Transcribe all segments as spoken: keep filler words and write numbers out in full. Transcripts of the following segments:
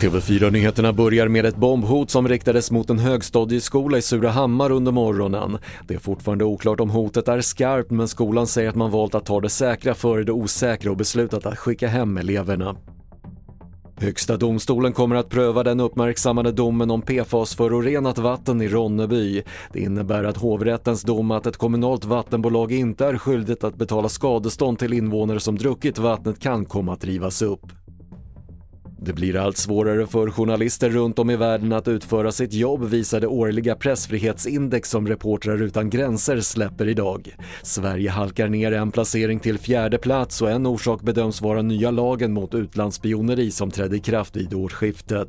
T V fyra-nyheterna börjar med ett bombhot som riktades mot en högstadieskola i Surahammar under morgonen. Det är fortfarande oklart om hotet är skarpt, men skolan säger att man valt att ta det säkra före det osäkra och beslutat att skicka hem eleverna. Högsta domstolen kommer att pröva den uppmärksammade domen om P F A S-förorenat vatten i Ronneby. Det innebär att hovrättens dom att ett kommunalt vattenbolag inte är skyldigt att betala skadestånd till invånare som druckit vattnet kan komma att rivas upp. Det blir allt svårare för journalister runt om i världen att utföra sitt jobb, visar det årliga pressfrihetsindex som Reportrar utan gränser släpper idag. Sverige halkar ner en placering till fjärde plats och en orsak bedöms vara nya lagen mot utlandsspioneri som trädde i kraft vid årsskiftet.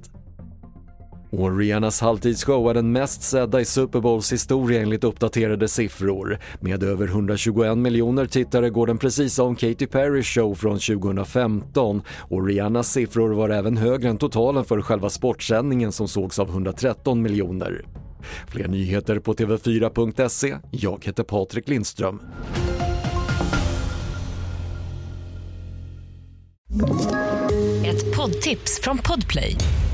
Och Rihannas halvtidsshow är den mest sedda i Super Bowls historia enligt uppdaterade siffror. Med över hundratjugoen miljoner tittare går den precis om Katy Perrys show från tjugohundrafemton, och Rihannas siffror var även högre än totalen för själva sportsändningen som sågs av hundratretton miljoner. Fler nyheter på t v fyra punkt se. Jag heter Patrik Lindström. Ett poddtips från Podplay.